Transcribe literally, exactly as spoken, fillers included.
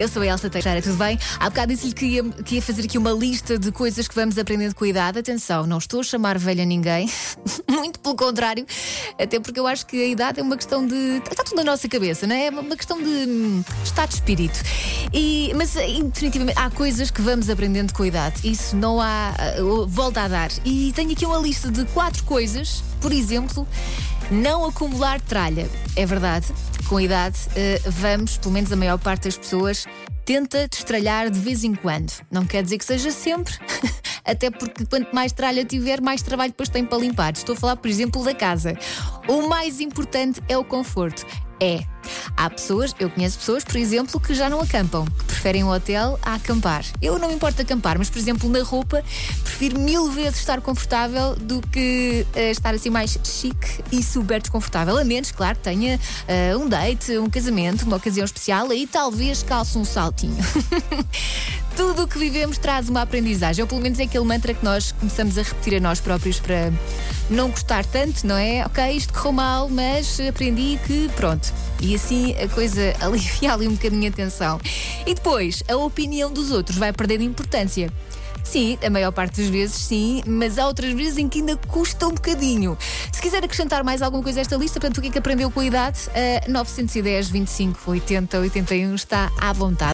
Eu sou a Elsa Teixeira, tudo bem? Há bocado disse-lhe que ia, que ia fazer aqui uma lista de coisas que vamos aprendendo com a idade. Atenção, não estou a chamar velha ninguém, muito pelo contrário, até porque eu acho que a idade é uma questão de... Está tudo na nossa cabeça, não é? É uma questão de estado de espírito. E, mas, definitivamente, há coisas que vamos aprendendo com a idade. Isso não há volta a dar. E tenho aqui uma lista de quatro coisas, por exemplo... Não acumular tralha. É verdade, com a idade, vamos, pelo menos a maior parte das pessoas, tenta destralhar de vez em quando. Não quer dizer que seja sempre, até porque quanto mais tralha tiver, mais trabalho depois tem para limpar. Estou a falar, por exemplo, da casa. O mais importante é o conforto. É. Há pessoas, eu conheço pessoas, por exemplo, que já não acampam, que preferem um hotel a acampar. Eu não me importo acampar, mas, por exemplo, na roupa, prefiro mil vezes estar confortável do que uh, estar assim mais chique e super desconfortável. A menos, claro, que tenha uh, um date, um casamento, uma ocasião especial, aí talvez calce um saltinho. Tudo o que vivemos traz uma aprendizagem, ou pelo menos é aquele mantra que nós começamos a repetir a nós próprios para não gostar tanto, não é? Ok, isto correu mal, mas aprendi que pronto. E assim a coisa alivia ali um bocadinho a tensão. E depois, a opinião dos outros vai perdendo importância. Sim, a maior parte das vezes sim, mas há outras vezes em que ainda custa um bocadinho. Se quiser acrescentar mais alguma coisa a esta lista, portanto, o que é que aprendeu com a idade? Uh, nove dez, vinte e cinco, oitenta, oitenta e um está à vontade.